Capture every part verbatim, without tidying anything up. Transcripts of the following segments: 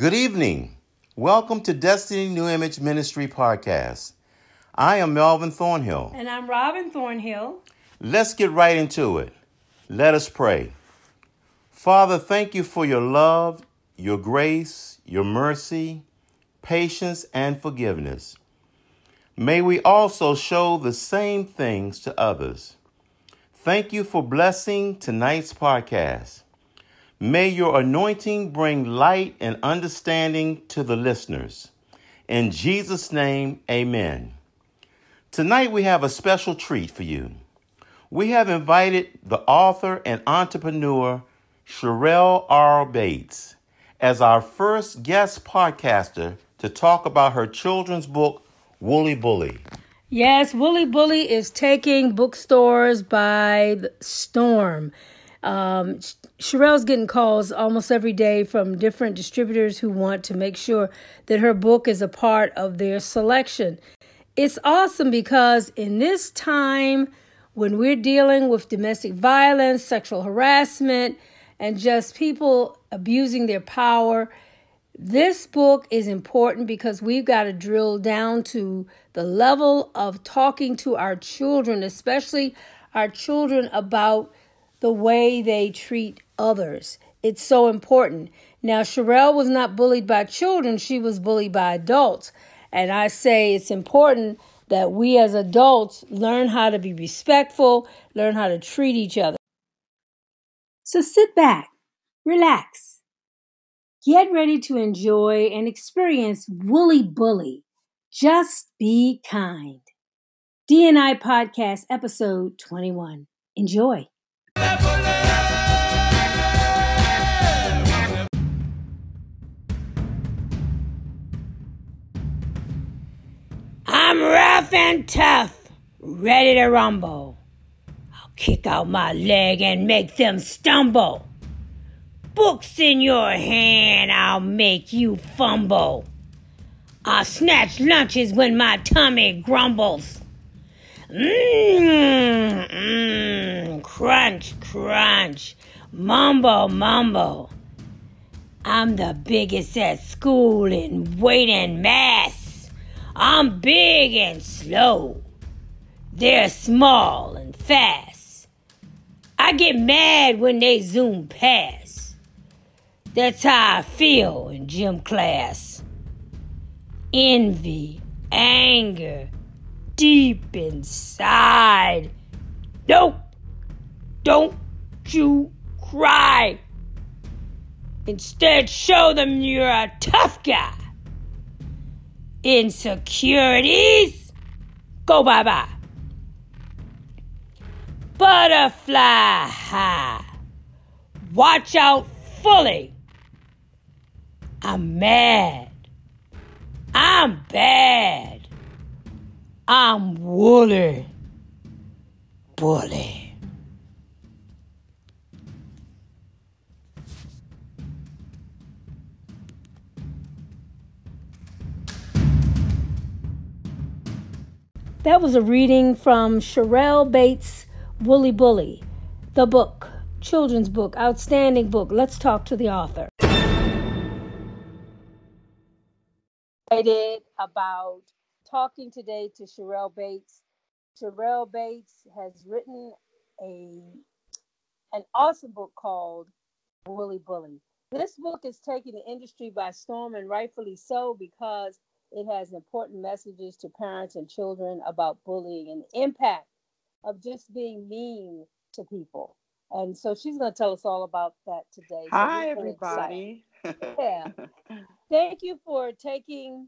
Good evening. Welcome to Destiny New Image Ministry Podcast. I am Melvin Thornhill. And I'm Robin Thornhill. Let's get right into it. Let us pray. Father, thank you for your love, your grace, your mercy, patience, and forgiveness. May we also show the same things to others. Thank you for blessing tonight's podcast. May your anointing bring light and understanding to the listeners. In Jesus' name, amen. Tonight we have a special treat for you. We have invited the author and entrepreneur Sherelle R. Bates as our first guest podcaster to talk about her children's book, Wooly Bully. Yes, Wooly Bully is taking bookstores by the storm. Um, Sherelle's getting calls almost every day from different distributors who want to make sure that her book is a part of their selection. It's awesome because in this time when we're dealing with domestic violence, sexual harassment, and just people abusing their power, this book is important because we've got to drill down to the level of talking to our children, especially our children about the way they treat others. It's so important. Now, Sherelle was not bullied by children. She was bullied by adults. And I say it's important that we as adults learn how to be respectful, learn how to treat each other. So sit back, relax. Get ready to enjoy and experience Wooly Bully. Just be kind. D and I Podcast, Episode twenty-one. Enjoy. I'm rough and tough, ready to rumble. I'll kick out my leg and make them stumble. Books in your hand, I'll make you fumble. I'll snatch lunches when my tummy grumbles. Mmm, mmm, crunch, crunch, mumble, mumble. I'm the biggest at school in weight and mass. I'm big and slow. They're small and fast. I get mad when they zoom past. That's how I feel in gym class. Envy, anger, deep inside. Nope, don't you cry. Instead, show them you're a tough guy. Insecurities, go bye-bye. Butterfly high, watch out fully. I'm mad. I'm bad. I'm woolly. Bully. That was a reading from Sherelle Bates' Wooly Bully, the book, children's book, outstanding book. Let's talk to the author. About talking today to Sherelle Bates. Sherelle Bates has written a an awesome book called Wooly Bully. This book is taking the industry by storm, and rightfully so, because it has important messages to parents and children about bullying and the impact of just being mean to people. And so she's going to tell us all about that today. Hi, so everybody. Yeah. Thank you for taking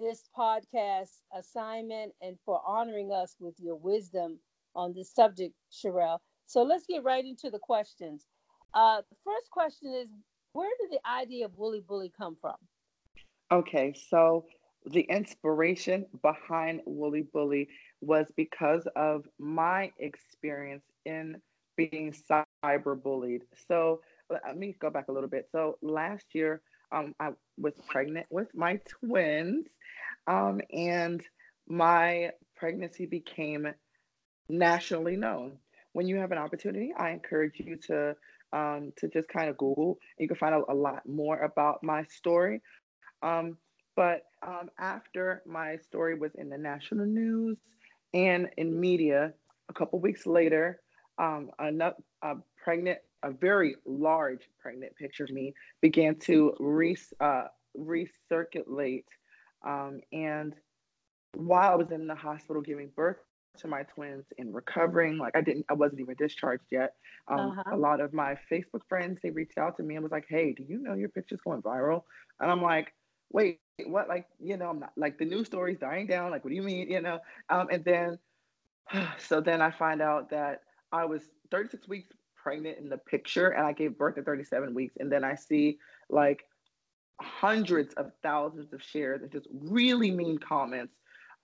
this podcast assignment and for honoring us with your wisdom on this subject, Sherelle. So let's get right into the questions. Uh, the first question is, where did the idea of Wooly Bully come from? Okay, so the inspiration behind Wooly Bully was because of my experience in being cyberbullied. So let me go back a little bit. So last year, um, I was pregnant with my twins, um, and my pregnancy became nationally known. When you have an opportunity, I encourage you to um, to just kind of Google. You can find out a lot more about my story. Um, but um, after my story was in the national news and in media, a couple weeks later, um, another, a pregnant, a very large pregnant picture of me began to re, uh, recirculate. Um, and while I was in the hospital giving birth to my twins and recovering, like I didn't, I wasn't even discharged yet. Um, uh-huh. A lot of my Facebook friends, they reached out to me and was like, "Hey, do you know your picture's going viral?" And I'm like, "Wait, what?" Like, you know, I'm not, like the news story's dying down. Like, what do you mean? You know? Um, and then, so then I find out that I was thirty-six weeks pregnant in the picture, and I gave birth at thirty-seven weeks. And then I see like hundreds of thousands of shares and just really mean comments.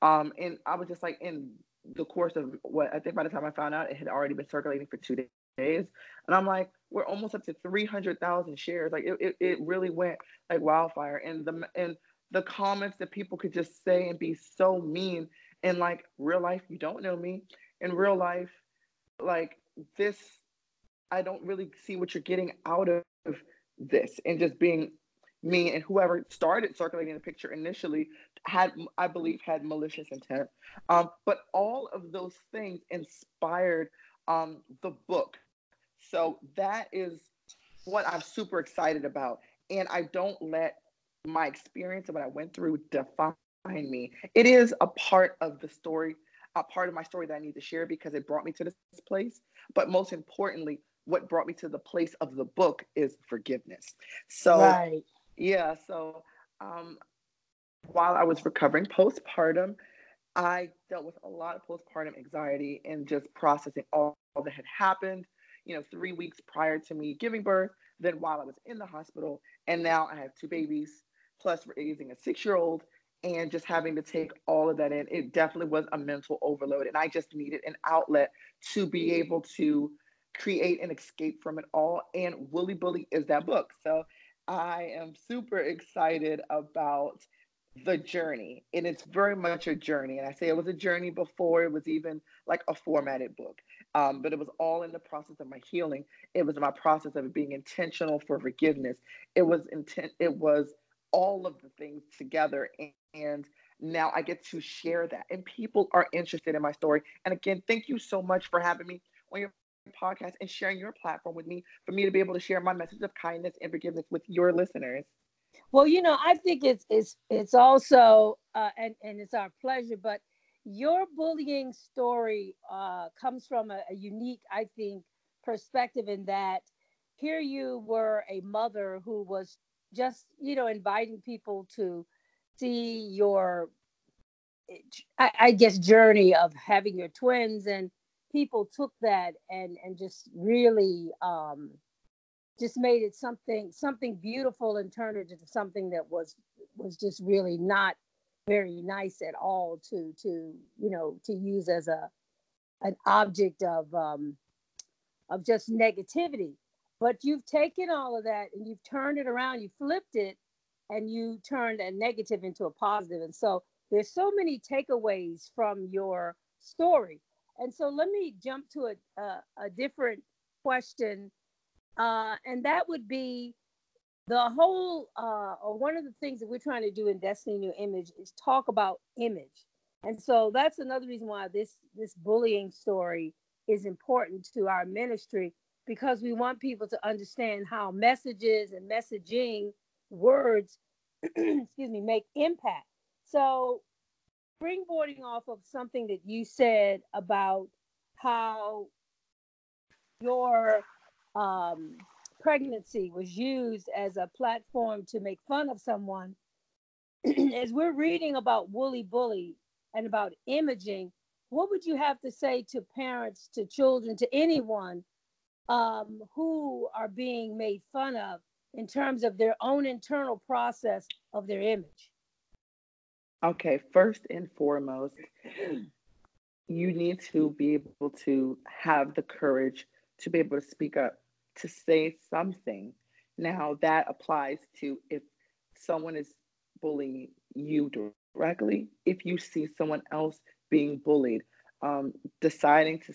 Um, and I was just like, in the course of what I think by the time I found out, it had already been circulating for two days. And I'm like, we're almost up to three hundred thousand shares. Like it, it, it really went like wildfire. And the, and the comments that people could just say and be so mean. And like real life, you don't know me. In real life, like this, I don't really see what you're getting out of this, and just being me, and whoever started circulating the picture initially had, I believe, had malicious intent. Um, but all of those things inspired um, the book. So that is what I'm super excited about. And I don't let my experience and what I went through define me. It is a part of the story, a part of my story that I need to share because it brought me to this place. But most importantly, what brought me to the place of the book is forgiveness. So. Right. Yeah, so um, while I was recovering postpartum, I dealt with a lot of postpartum anxiety and just processing all, all that had happened, you know, three weeks prior to me giving birth, then while I was in the hospital, and now I have two babies, plus raising a six-year-old, and just having to take all of that in. It definitely was a mental overload, and I just needed an outlet to be able to create an escape from it all, and Wooly Bully is that book. So I am super excited about the journey, and it's very much a journey. And I say it was a journey before it was even like a formatted book, um, but it was all in the process of my healing. It was my process of being intentional for forgiveness. It was intent. It was all of the things together, and, and now I get to share that. And people are interested in my story. And again, thank you so much for having me on your podcast and sharing your platform with me for me to be able to share my message of kindness and forgiveness with your listeners. Well, you know, I think it's it's it's also uh, and and it's our pleasure. But your bullying story uh, comes from a, a unique, I think, perspective in that here you were a mother who was just, you know, inviting people to see your, I, I guess, journey of having your twins, and people took that and, and just really um, just made it something something beautiful and turned it into something that was was just really not very nice at all to to you know to use as a an object of um, of just negativity. But you've taken all of that and you've turned it around. You flipped it and you turned a negative into a positive. And so there's so many takeaways from your story. And so let me jump to a, a, a different question, uh, and that would be the whole, uh, or one of the things that we're trying to do in Destiny New Image is talk about image. And so that's another reason why this, this bullying story is important to our ministry, because we want people to understand how messages and messaging words, excuse me, make impact. So springboarding off of something that you said about how your um, pregnancy was used as a platform to make fun of someone, as we're reading about Wooly Bully and about imaging, what would you have to say to parents, to children, to anyone um, who are being made fun of in terms of their own internal process of their image? Okay, first and foremost, you need to be able to have the courage to be able to speak up, to say something. Now, that applies to if someone is bullying you directly, if you see someone else being bullied, um, deciding to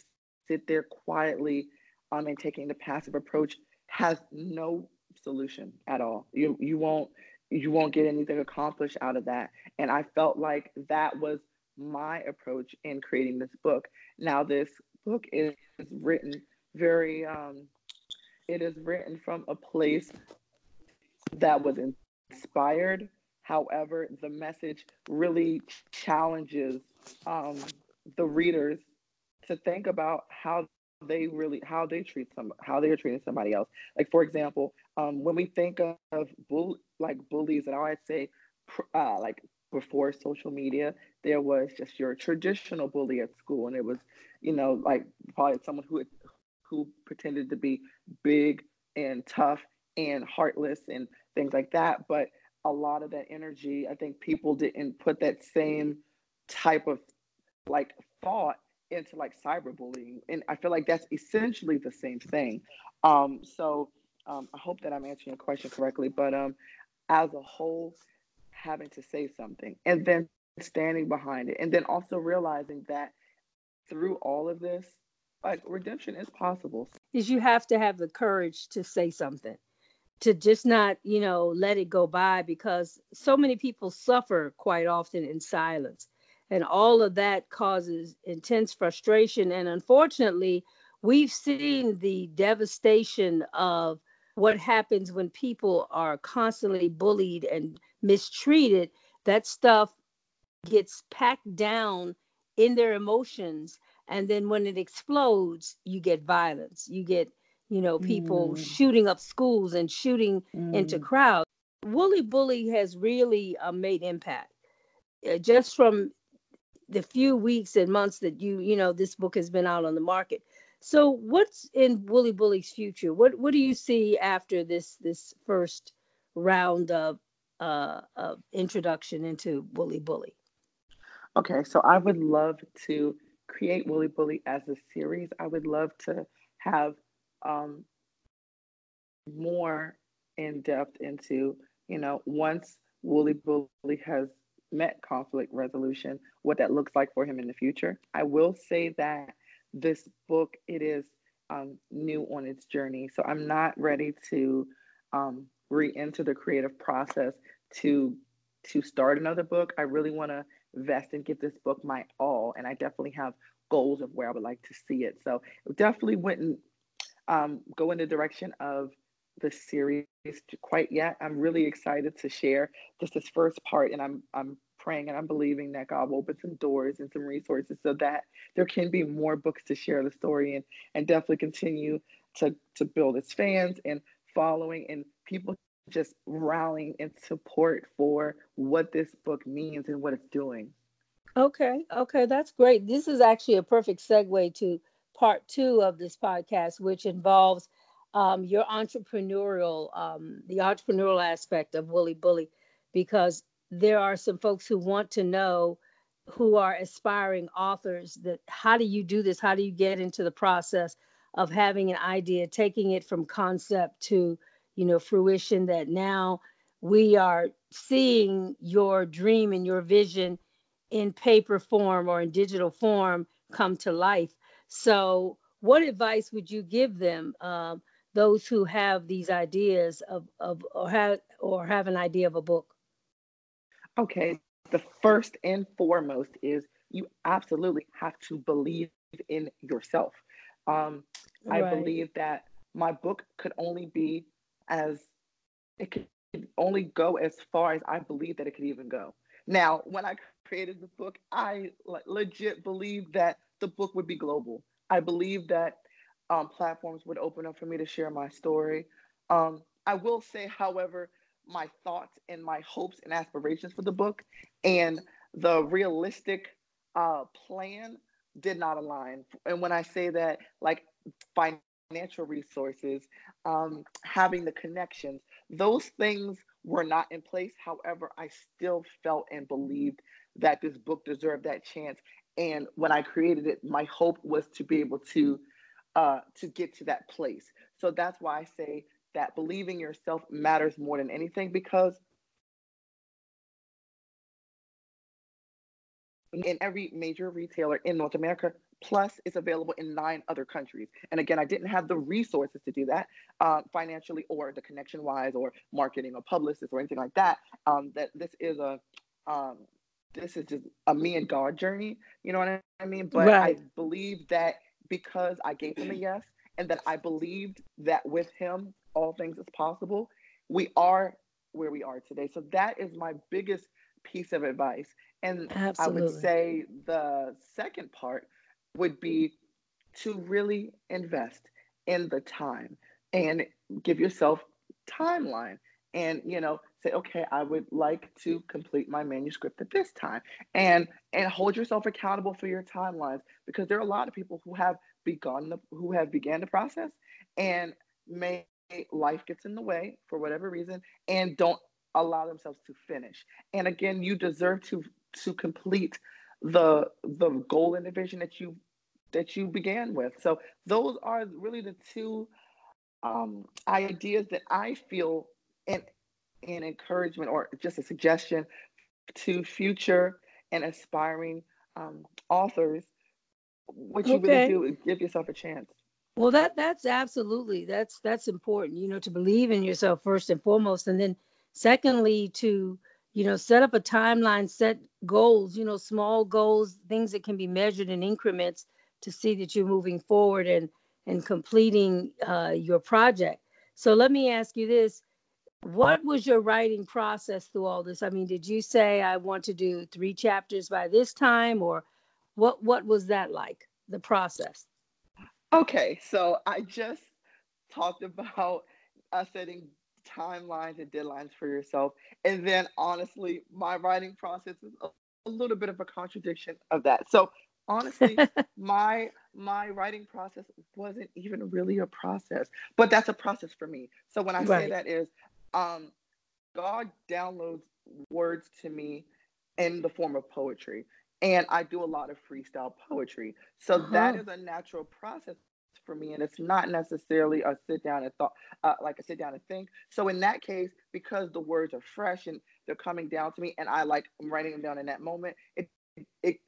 sit there quietly um, and taking the passive approach has no solution at all. You you won't you won't get anything accomplished out of that. And I felt like that was my approach in creating this book. Now, this book is written very um, it is written from a place that was inspired. However, the message really challenges um, the readers to think about how they really, how they treat some, how they are treating somebody else. Like, for example, um, when we think of, of bull, like bullies, and I always say, uh, like before social media, there was just your traditional bully at school, and it was, you know, like probably someone who who pretended to be big and tough and heartless and things like that. But a lot of that energy, I think people didn't put that same type of like thought into like cyberbullying. And I feel like that's essentially the same thing. Um, so um, I hope that I'm answering your question correctly, but um, as a whole, having to say something and then standing behind it. And then also realizing that through all of this, like redemption is possible. Is you have to have the courage to say something, to just not, you know, let it go by, because so many people suffer quite often in silence. And all of that causes intense frustration. And unfortunately, we've seen the devastation of what happens when people are constantly bullied and mistreated. That stuff gets packed down in their emotions. And then when it explodes, you get violence. You get, you know, people mm. shooting up schools and shooting mm. into crowds. Wooly Bully has really uh, made impact. Uh, just from the few weeks and months that you, you know, this book has been out on the market. So what's in Wooly Bully's future? What what do you see after this this first round of, uh, of introduction into Wooly Bully? Okay, so I would love to create Wooly Bully as a series. I would love to have um, more in depth into, you know, once Wooly Bully has met conflict resolution, what that looks like for him in the future. I will say that this book, it is um, new on its journey. So I'm not ready to um, re-enter the creative process to, to start another book. I really want to invest and give this book my all. And I definitely have goals of where I would like to see it. So it definitely wouldn't um, go in the direction of the series quite yet. I'm really excited to share just this first part, and I'm I'm praying and I'm believing that God will open some doors and some resources so that there can be more books to share the story and and definitely continue to to build its fans and following and people just rallying in support for what this book means and what it's doing. Okay, okay, that's great. This is actually a perfect segue to part two of this podcast, which involves Um, your entrepreneurial, um, the entrepreneurial aspect of Wooly Bully, because there are some folks who want to know, who are aspiring authors, that how do you do this? How do you get into the process of having an idea, taking it from concept to, you know, fruition, that now we are seeing your dream and your vision in paper form or in digital form come to life. So what advice would you give them? Um, those who have these ideas of, of or have or have an idea of a book? Okay, the first and foremost is you absolutely have to believe in yourself. Um, right. I believe that my book could only be as, it could only go as far as I believe that it could even go. Now, when I created the book, I like, legit believed that the book would be global. I believe that Um, platforms would open up for me to share my story. Um, I will say, however, my thoughts and my hopes and aspirations for the book and the realistic uh, plan did not align. And when I say that, like financial resources, um, having the connections, those things were not in place. However, I still felt and believed that this book deserved that chance. And when I created it, my hope was to be able to Uh, to get to that place. So that's why I say that believing yourself matters more than anything, because in every major retailer in North America, Plus is available in nine other countries. And again, I didn't have the resources to do that uh, financially or the connection-wise or marketing or publicist or anything like that. Um, that this is a, um, this is just a me and God journey. You know what I mean? But right. I believe that because I gave him a yes and that I believed that with him, all things is possible, we are where we are today. So that is my biggest piece of advice. And absolutely. I would say the second part would be to really invest in the time and give yourself timeline and, you know, say, okay, I would like to complete my manuscript at this time, and, and hold yourself accountable for your timelines, because there are a lot of people who have begun the, who have began the process and may life gets in the way for whatever reason and don't allow themselves to finish. And again, you deserve to, to complete the the goal and the vision that you that you began with. So those are really the two um, ideas that I feel an an encouragement or just a suggestion to future and aspiring um, authors. What you okay. really do is give yourself a chance. Well, that that's absolutely that's that's important. You know, to believe in yourself first and foremost, and then secondly to, you know, set up a timeline, set goals, you know, small goals, things that can be measured in increments to see that you're moving forward and, and completing uh, your project. So let me ask you this. What was your writing process through all this? I mean, did you say, I want to do three chapters by this time, or what, what was that like, the process? Okay, so I just talked about uh, setting timelines and deadlines for yourself. And then honestly, my writing process is a, a little bit of a contradiction of that. So honestly, my my writing process wasn't even really a process, but that's a process for me. So when I right. say that is, um, God downloads words to me in the form of poetry. And I do a lot of freestyle poetry. So uh-huh. that is a natural process for me, and it's not necessarily a sit down and thought, uh, like a sit down and think. So in that case, because the words are fresh and they're coming down to me, and I like I'm writing them down in that moment, it it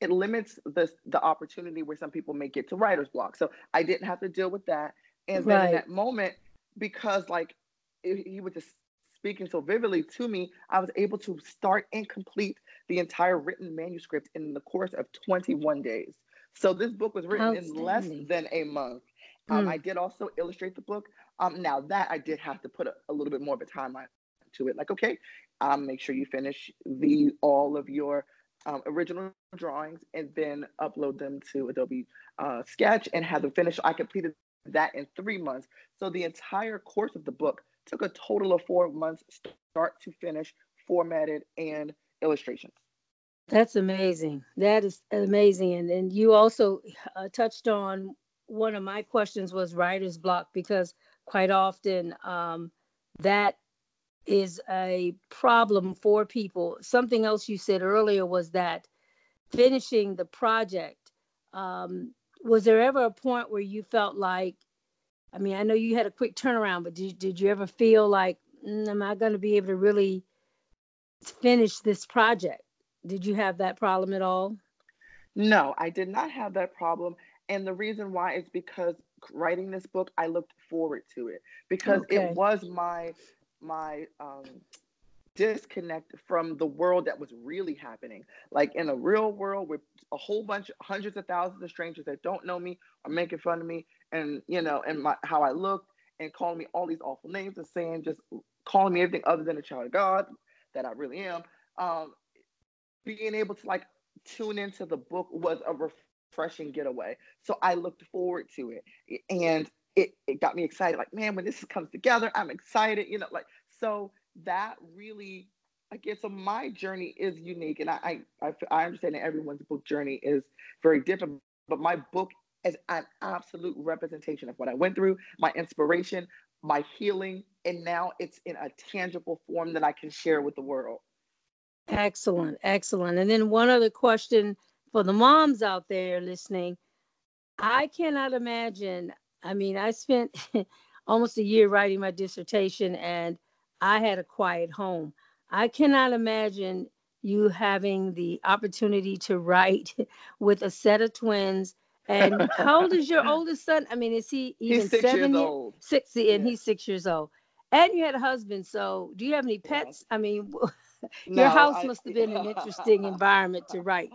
it limits the the opportunity where some people may get to writer's block. So I didn't have to deal with that, and right. then in that moment, because like it, he was just speaking so vividly to me, I was able to start and complete the entire written manuscript in the course of twenty-one days. So this book was written in less than a month. Um, mm. I did also illustrate the book. Um, now that I did have to put a, a little bit more of a timeline to it. Like, okay, um, make sure you finish the all of your um, original drawings and then upload them to Adobe uh, Sketch and have them finished. I completed that in three months. So the entire course of the book took a total of four months, start to finish, formatted and illustrations. That's amazing. That is amazing. And then you also uh, touched on one of my questions was writer's block, because quite often um, that is a problem for people. Something else you said earlier was that finishing the project, um, was there ever a point where you felt like, I mean, I know you had a quick turnaround, but did, did you ever feel like, mm, am I going to be able to really finish this project? Did you have that problem at all? No, I did not have that problem. And the reason why is because writing this book, I looked forward to it, because okay. it was my my um, disconnect from the world that was really happening. Like in a real world with a whole bunch, hundreds of thousands of strangers that don't know me are making fun of me and, you know, and my, how I looked and calling me all these awful names and saying, just calling me everything other than a child of God that I really am. Um, Being able to like tune into the book was a refreshing getaway. So I looked forward to it, and it, it got me excited. Like, man, when this comes together, I'm excited, you know, like, so that really, again, so my journey is unique. And I, I, I understand that everyone's book journey is very different, but my book is an absolute representation of what I went through, my inspiration, my healing, and now it's in a tangible form that I can share with the world. Excellent. Excellent. And then one other question for the moms out there listening. I cannot imagine. I mean, I spent almost a year writing my dissertation and I had a quiet home. I cannot imagine you having the opportunity to write with a set of twins. And how old is your oldest son? I mean, is he even he's six seven years old? Six, and yeah. he's six years old. And you had a husband. So do you have any pets? Yeah. I mean, no, your house I, must have been an interesting environment to write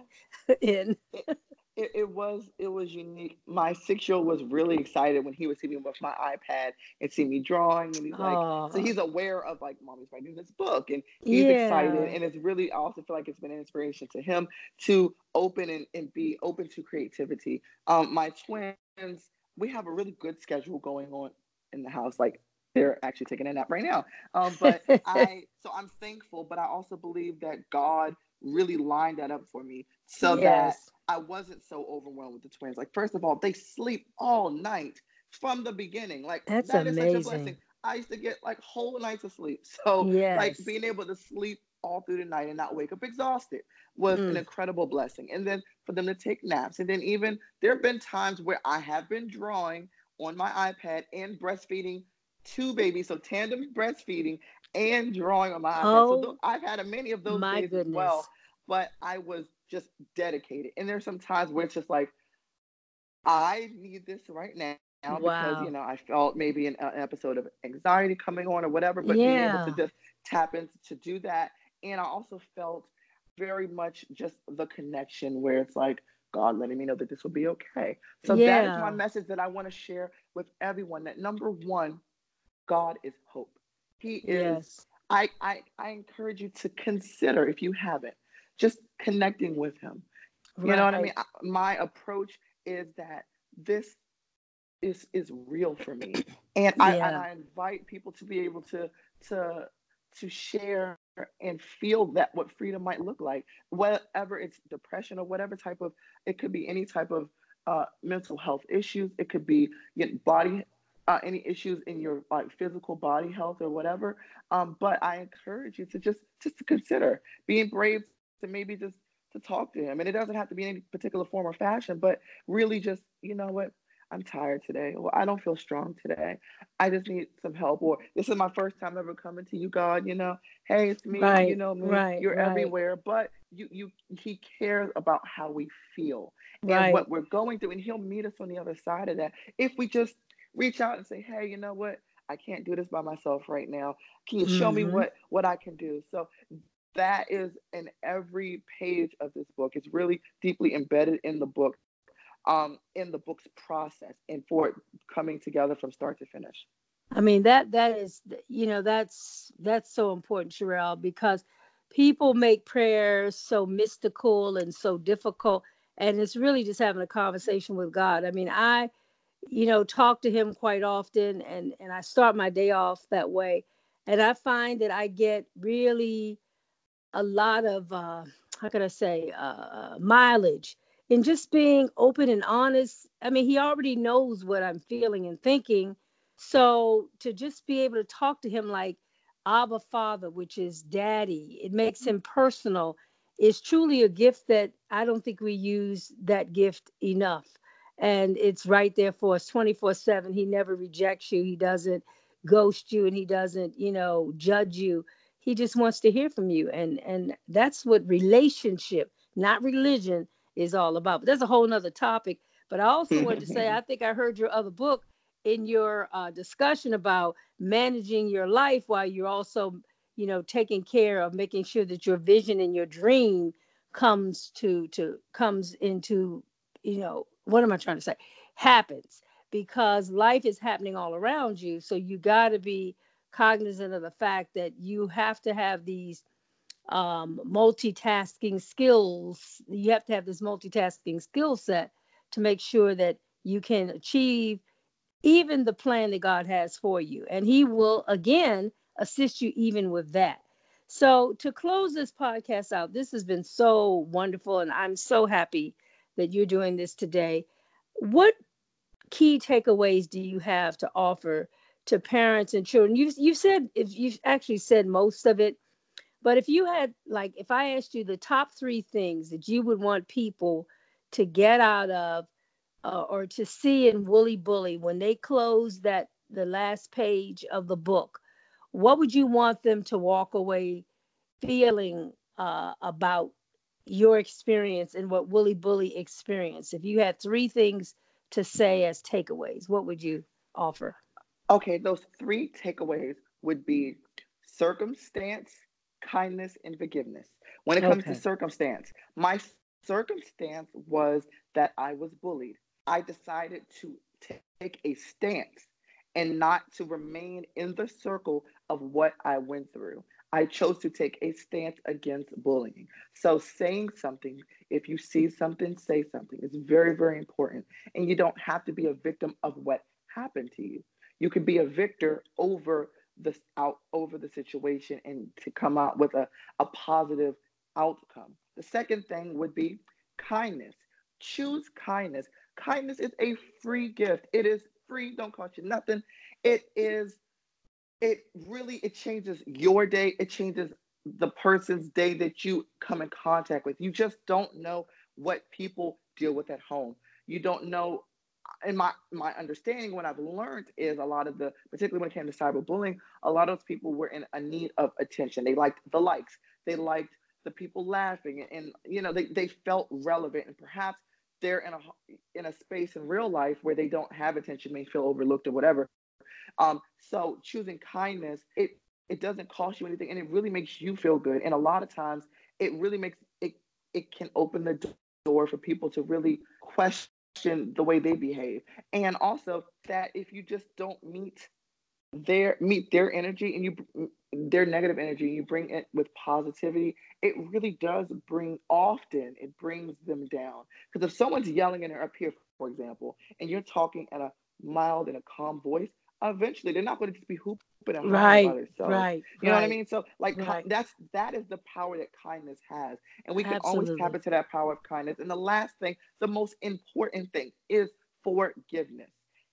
in. It, it, it was it was unique. My six-year-old was really excited when he would see me with my iPad and see me drawing. And he's like, oh. so he's aware of like, mommy's writing this book. And he's yeah. excited. And it's really, I also feel like it's been an inspiration to him to open and, and be open to creativity. Um, my twins, we have a really good schedule going on in the house. Like, they're actually taking a nap right now. Um, but I, so I'm thankful, but I also believe that God really lined that up for me so yes. that I wasn't so overwhelmed with the twins. Like, first of all, they sleep all night from the beginning. Like, that's that amazing. Is such a blessing. I used to get like whole nights of sleep. So yes. like being able to sleep all through the night and not wake up exhausted was mm. an incredible blessing. And then for them to take naps. And then even there've been times where I have been drawing on my iPad and breastfeeding two babies, so tandem breastfeeding and drawing on my iPad. Oh, so th- I've had a many of those days as well, but I was just dedicated. And there's some times where it's just like, I need this right now wow. because, you know, I felt maybe an, an episode of anxiety coming on or whatever, but yeah. being able to just tap in to do that. And I also felt very much just the connection where it's like, God letting me know that this will be okay. So yeah. that is my message that I want to share with everyone, that number one, God is hope. He is. Yes. I, I I encourage you to consider, if you haven't, just connecting with him. Right. You know what I mean? I, my approach is that this is is real for me, and yeah. I and I invite people to be able to to to share and feel that what freedom might look like, whatever it's depression or whatever type of it could be, any type of uh, mental health issues. It could be you know, body. Uh, any issues in your like physical body health or whatever. Um, but I encourage you to just just to consider being brave to maybe just to talk to him. And it doesn't have to be in any particular form or fashion, but really just, you know what, I'm tired today. Well, I don't feel strong today. I just need some help. Or this is my first time ever coming to you, God, you know, hey, it's me, right, you know me, right, you're right. everywhere. But you, you, he cares about how we feel right. and what we're going through. And he'll meet us on the other side of that. If we just reach out and say, hey, you know what? I can't do this by myself right now. Can you mm-hmm. show me what, what I can do? So that is in every page of this book. It's really deeply embedded in the book, um, in the book's process and for it coming together from start to finish. I mean, that that is, you know, that's that's so important, Sherelle, because people make prayer so mystical and so difficult. And it's really just having a conversation with God. I mean, I... you know, talk to him quite often. And, and I start my day off that way. And I find that I get really a lot of, uh, how could I say, uh, mileage in just being open and honest. I mean, he already knows what I'm feeling and thinking. So to just be able to talk to him like Abba Father, which is daddy, it makes him personal. It's truly a gift that I don't think we use that gift enough. And it's right there for us twenty-four seven. He never rejects you. He doesn't ghost you and he doesn't, you know, judge you. He just wants to hear from you. And and that's what relationship, not religion, is all about. But that's a whole nother topic. But I also wanted to say, I think I heard your other book in your uh, discussion about managing your life while you're also, you know, taking care of making sure that your vision and your dream comes to to comes into, you know, what am I trying to say? Happens, because life is happening all around you. So you got to be cognizant of the fact that you have to have these um, multitasking skills. You have to have this multitasking skill set to make sure that you can achieve even the plan that God has for you. And he will, again, assist you even with that. So to close this podcast out, this has been so wonderful. And I'm so happy that you're doing this today. What key takeaways do you have to offer to parents and children? You've, you've said, if you've actually said most of it, but if you had, like, if I asked you the top three things that you would want people to get out of uh, or to see in Wooly Bully when they close that, the last page of the book, what would you want them to walk away feeling uh, about your experience and what Wooly Bully experienced. If you had three things to say as takeaways, what would you offer? Okay, those three takeaways would be circumstance, kindness, and forgiveness. When it comes okay. to circumstance, my circumstance was that I was bullied. I decided to take a stance and not to remain in the circle of what I went through. I chose to take a stance against bullying. So saying something, if you see something, say something. It's very, very important. And you don't have to be a victim of what happened to you. You can be a victor over the, out, over the situation and to come out with a, a positive outcome. The second thing would be kindness. Choose kindness. Kindness is a free gift. It is free. Don't cost you nothing. It is It really, it changes your day. It changes the person's day that you come in contact with. You just don't know what people deal with at home. You don't know, in my, my understanding, what I've learned is a lot of the, particularly when it came to cyberbullying, a lot of those people were in a need of attention. They liked the likes. They liked the people laughing. And, and you know, they, they felt relevant. And perhaps they're in a, in a space in real life where they don't have attention, may feel overlooked or whatever. Um, so choosing kindness, it, it doesn't cost you anything, and it really makes you feel good. And a lot of times it really makes it, it can open the door for people to really question the way they behave. And also that if you just don't meet their, meet their energy and you, their negative energy, and you bring it with positivity, it really does bring often, it brings them down. Because if someone's yelling in their up here, for example, and you're talking in a mild and a calm voice, eventually they're not going to just be hooping and right, others. So, right, you know right, what I mean? So like right. that's that is the power that kindness has, and we can Absolutely. always tap into that power of kindness. And the last thing, the most important thing, is forgiveness.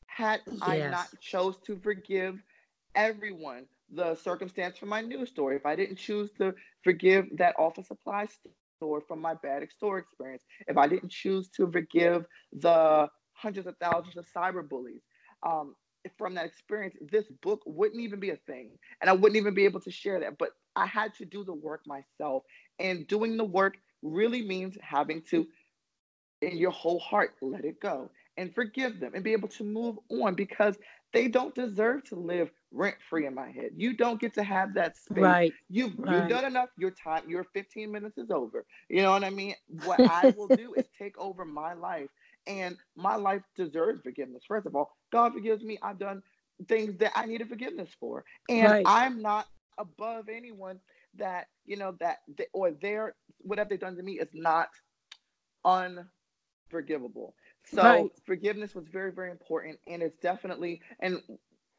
Had yes. I not chose to forgive everyone, the circumstance for my news story, if I didn't choose to forgive that office supply store from my bad store experience, if I didn't choose to forgive the hundreds of thousands of cyber bullies, um, from that experience, this book wouldn't even be a thing, and I wouldn't even be able to share that. But I had to do the work myself, and doing the work really means having to, in your whole heart, let it go and forgive them and be able to move on, because they don't deserve to live rent-free in my head. You don't get to have that space. Right. You've, right. you've done enough. Your time, your fifteen minutes is over. You know what I mean? What I will do is take over my life. And my life deserves forgiveness. First of all, God forgives me. I've done things that I needed forgiveness for. And right. I'm not above anyone that, you know, that, they, or their, whatever they've done to me is not unforgivable. So right. forgiveness was very, very important. And it's definitely, and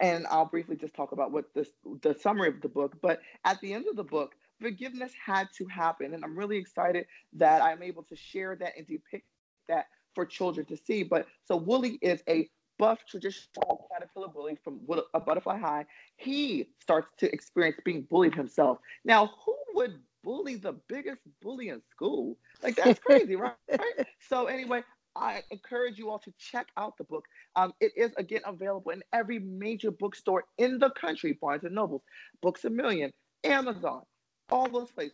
and I'll briefly just talk about what this, the summary of the book, but at the end of the book, forgiveness had to happen. And I'm really excited that I'm able to share that and depict that for children to see. But so Wooly is a buff traditional caterpillar bully from a Butterfly High. He starts to experience being bullied himself. Now, who would bully the biggest bully in school? Like, that's crazy, right? right? So anyway, I encourage you all to check out the book. Um, it is, again, available in every major bookstore in the country, Barnes and Noble, Books A Million, Amazon, all those places.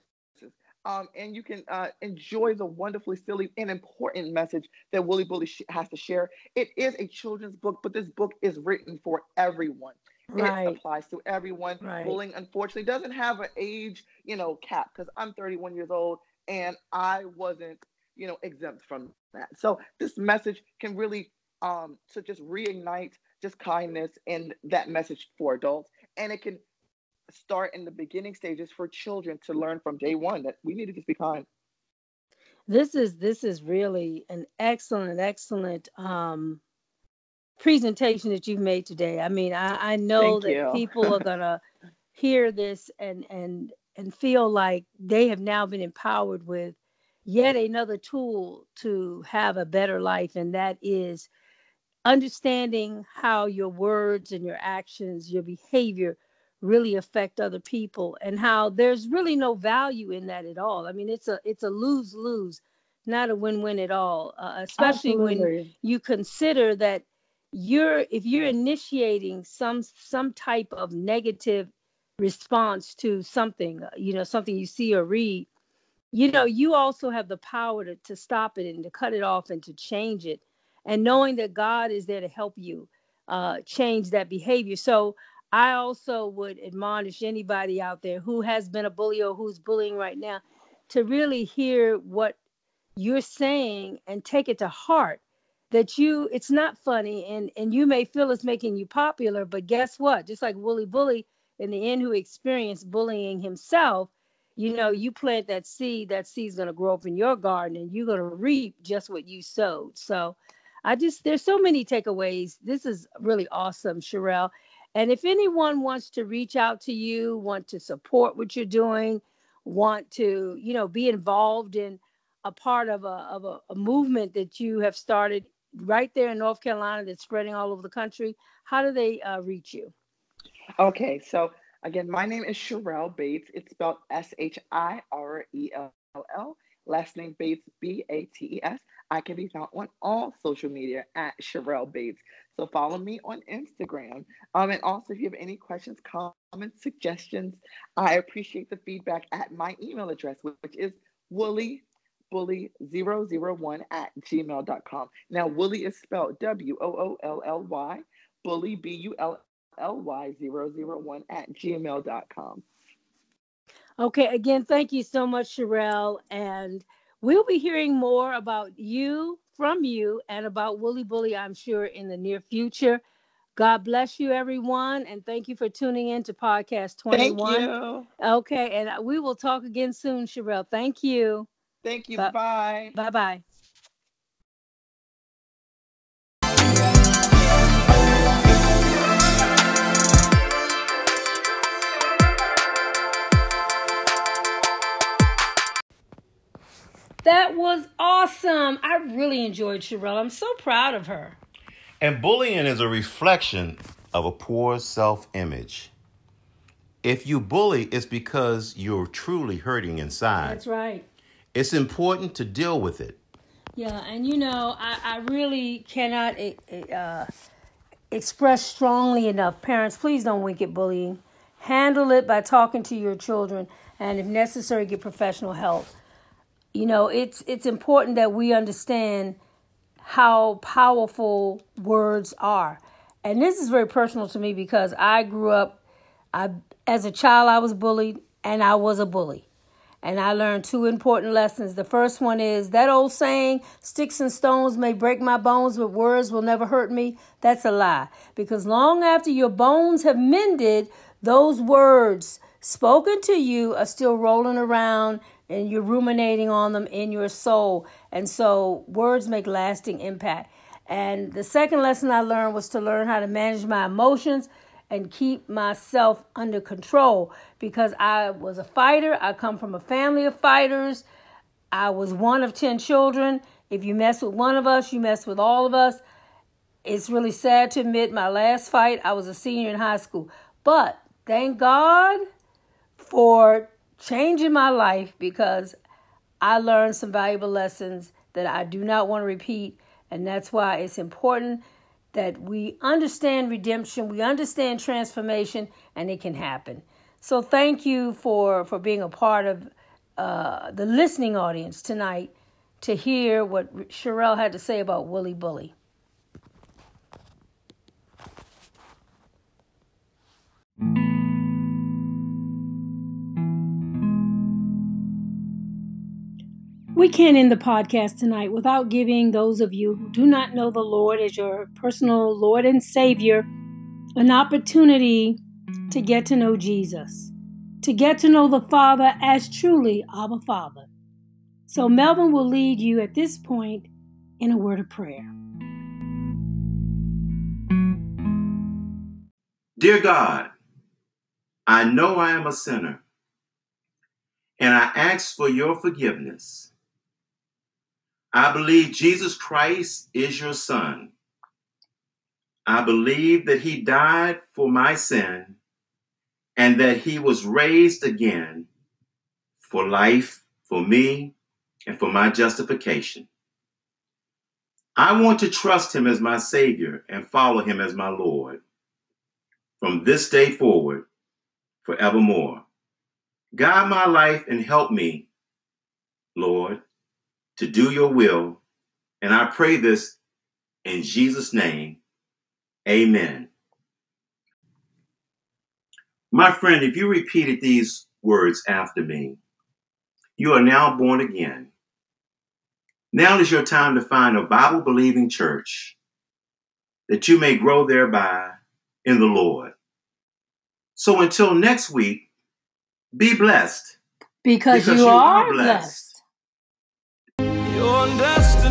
Um, and you can uh, enjoy the wonderfully silly and important message that Wooly Bully sh- has to share. It is a children's book, but this book is written for everyone. Right. It applies to everyone. Right. Bullying, unfortunately, doesn't have an age, you know, cap, because I'm thirty-one years old and I wasn't, you know, exempt from that. So this message can really um, so just reignite just kindness and that message for adults, and it can start in the beginning stages for children to learn from day one that we need to just be kind. This is this is really an excellent, excellent um, presentation that you've made today. I mean, I, I know Thank that you. people are gonna hear this and and and feel like they have now been empowered with yet another tool to have a better life, and that is understanding how your words and your actions, your behavior, really affect other people, and how there's really no value in that at all. I mean, it's a it's a lose-lose, not a win-win at all, uh, especially Absolutely. when you consider that you're if you're initiating some some type of negative response to something, you know, something you see or read, you know, you also have the power to, to stop it and to cut it off and to change it. And knowing that God is there to help you uh, change that behavior. So I also would admonish anybody out there who has been a bully or who's bullying right now to really hear what you're saying and take it to heart, that you, it's not funny, and, and you may feel it's making you popular, but guess what? Just like Wooly Bully in the end, who experienced bullying himself, you know, you plant that seed, that seed's going to grow up in your garden, and you're going to reap just what you sowed. So I just, there's so many takeaways. This is really awesome, Sherelle. And if anyone wants to reach out to you, want to support what you're doing, want to, you know, be involved in a part of a, of a, a movement that you have started right there in North Carolina that's spreading all over the country, how do they uh, reach you? Okay, so again, my name is Sherelle Bates. It's spelled S H I R E L L. Last name Bates, B A T E S. I can be found on all social media at Sherelle Bates. So follow me on Instagram. Um, and also, if you have any questions, comments, suggestions, I appreciate the feedback at my email address, which is woolly bully zero zero one at gmail dot com. Now, Woolly is spelled W O O L L Y, bully, B U L L Y zero zero one at gmail dot com. Okay, again, thank you so much, Sherelle. And we'll be hearing more about you, from you, and about Wooly Bully, I'm sure, in the near future. God bless you, everyone, and thank you for tuning in to Podcast twenty-one. Thank you. Okay, and we will talk again soon, Sherelle. Thank you. Thank you. Bye. Bye-bye. That was awesome. I really enjoyed Sherelle. I'm so proud of her. And bullying is a reflection of a poor self-image. If you bully, it's because you're truly hurting inside. That's right. It's important to deal with it. Yeah, and you know, I, I really cannot uh, express strongly enough. Parents, please don't wink at bullying. Handle it by talking to your children, and if necessary, get professional help. You know, it's it's important that we understand how powerful words are. And this is very personal to me because I grew up, I as a child, I was bullied, and I was a bully. And I learned two important lessons. The first one is that old saying, sticks and stones may break my bones, but words will never hurt me. That's a lie. Because long after your bones have mended, those words spoken to you are still rolling around, and you're ruminating on them in your soul. And so words make lasting impact. And the second lesson I learned was to learn how to manage my emotions and keep myself under control, because I was a fighter. I come from a family of fighters. I was one of ten children. If you mess with one of us, you mess with all of us. It's really sad to admit, my last fight, I was a senior in high school. But thank God for changing my life, because I learned some valuable lessons that I do not want to repeat. And that's why it's important that we understand redemption, we understand transformation, and it can happen. So thank you for, for being a part of uh, the listening audience tonight to hear what Sherelle had to say about Wooly Bully. We can't end the podcast tonight without giving those of you who do not know the Lord as your personal Lord and Savior an opportunity to get to know Jesus, to get to know the Father as truly Abba Father. So Melvin will lead you at this point in a word of prayer. Dear God, I know I am a sinner, and I ask for your forgiveness. I believe Jesus Christ is your Son. I believe that he died for my sin and that he was raised again for life, for me, and for my justification. I want to trust him as my Savior and follow him as my Lord from this day forward, forevermore. Guide my life and help me Lord, to do your will. And I pray this in Jesus' name. Amen. My friend, if you repeated these words after me, you are now born again. Now is your time to find a Bible-believing church that you may grow thereby in the Lord. So until next week, be blessed. Because, because you, you are blessed. blessed. You're blessed.